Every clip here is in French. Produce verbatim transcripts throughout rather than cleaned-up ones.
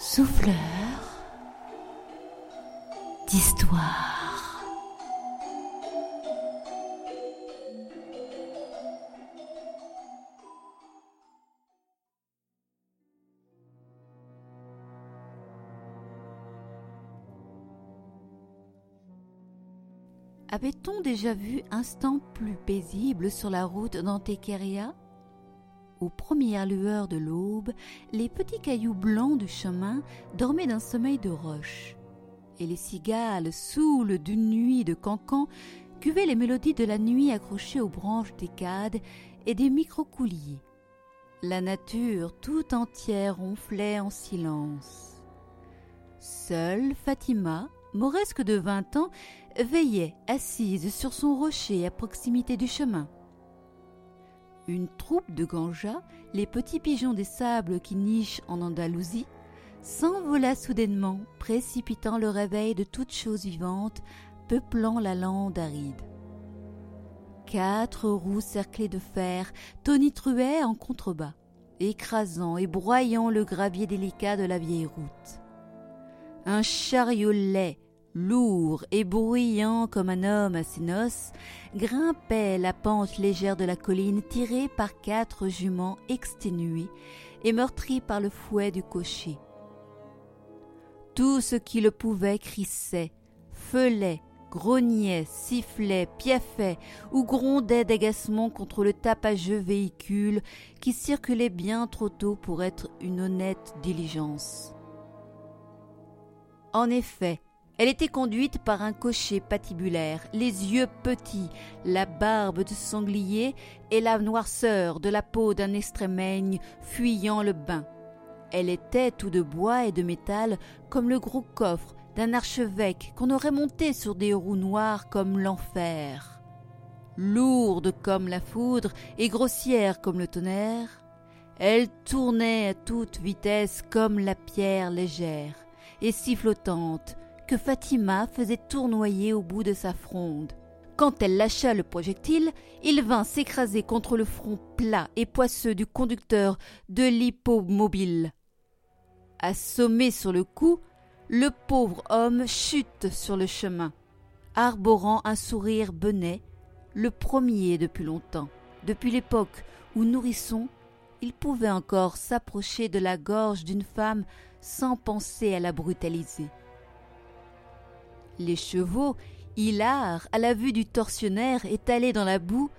souffleur d'histoire. Avait-on déjà vu instant plus paisible sur la route d'Antequeria ? Aux premières lueurs de l'aube, les petits cailloux blancs du chemin dormaient d'un sommeil de roche, et les cigales, saoules d'une nuit de cancan, cuvaient les mélodies de la nuit accrochées aux branches des cadres et des microcouliers. La nature tout entière ronflait en silence. Seule Fatima, mauresque de vingt ans, veillait assise sur son rocher à proximité du chemin. Une troupe de ganjas, les petits pigeons des sables qui nichent en Andalousie, s'envola soudainement, précipitant le réveil de toute chose vivante, peuplant la lande aride. Quatre roues cerclées de fer tonitruaient en contrebas, écrasant et broyant le gravier délicat de la vieille route. Un chariot laid, lourd et bruyant comme un homme à ses noces, grimpait la pente légère de la colline tirée par quatre juments exténués et meurtris par le fouet du cocher. Tout ce qui le pouvait crissait, feulait, grognait, sifflait, piaffait ou grondait d'agacement contre le tapageux véhicule qui circulait bien trop tôt pour être une honnête diligence. En effet, elle était conduite par un cocher patibulaire, les yeux petits, la barbe de sanglier et la noirceur de la peau d'un extrêmeigne fuyant le bain. Elle était tout de bois et de métal comme le gros coffre d'un archevêque qu'on aurait monté sur des roues noires comme l'enfer. Lourde comme la foudre et grossière comme le tonnerre, elle tournait à toute vitesse comme la pierre légère et si flottante que Fatima faisait tournoyer au bout de sa fronde. Quand elle lâcha le projectile, il vint s'écraser contre le front plat et poisseux du conducteur de l'hippomobile. Assommé sur le cou, le pauvre homme chute sur le chemin, arborant un sourire benêt, le premier depuis longtemps, depuis l'époque où, nourrisson, il pouvait encore s'approcher de la gorge d'une femme sans penser à la brutaliser. Les chevaux, hilares à la vue du tortionnaire étalé dans la boue,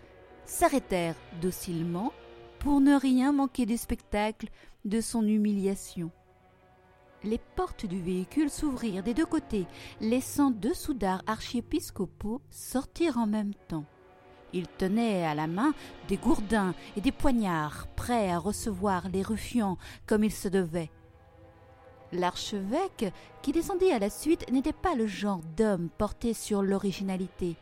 s'arrêtèrent docilement pour ne rien manquer du spectacle de son humiliation. Les portes du véhicule s'ouvrirent des deux côtés, laissant deux soudards archiépiscopaux sortir en même temps. Ils tenaient à la main des gourdins et des poignards, prêts à recevoir les ruffians comme il se devait. L'archevêque, qui descendit à la suite, n'était pas le genre d'homme porté sur l'originalité.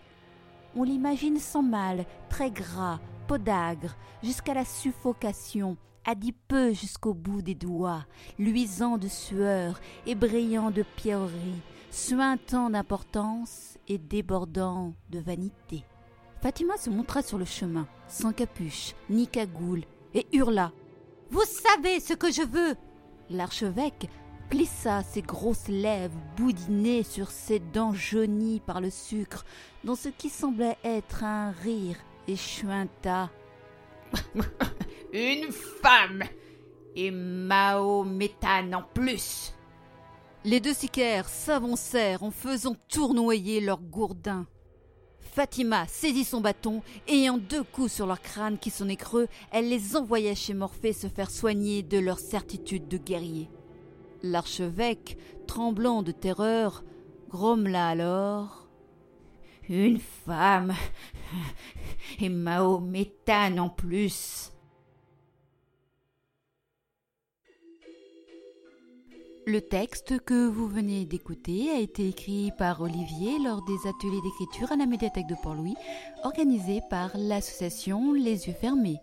On l'imagine sans mal, très gras, podagre, jusqu'à la suffocation, adipeux jusqu'au bout des doigts, luisant de sueur et brillant de pierreries, suintant d'importance et débordant de vanité. Fatima se montra sur le chemin, sans capuche ni cagoule, et hurla : « Vous savez ce que je veux !» L'archevêque plissa ses grosses lèvres boudinées sur ses dents jaunies par le sucre dans ce qui semblait être un rire et chuinta. « Une femme et Mahométane en plus !» Les deux sicaires s'avancèrent en faisant tournoyer leurs gourdins. Fatima saisit son bâton et en deux coups sur leur crâne qui sonnaient creux, elle les envoya chez Morphée se faire soigner de leur certitude de guerrier. L'archevêque, tremblant de terreur, grommela alors « Une femme et mahométane en plus !» Le texte que vous venez d'écouter a été écrit par Olivier lors des ateliers d'écriture à la médiathèque de Port-Louis, organisés par l'association Les yeux fermés.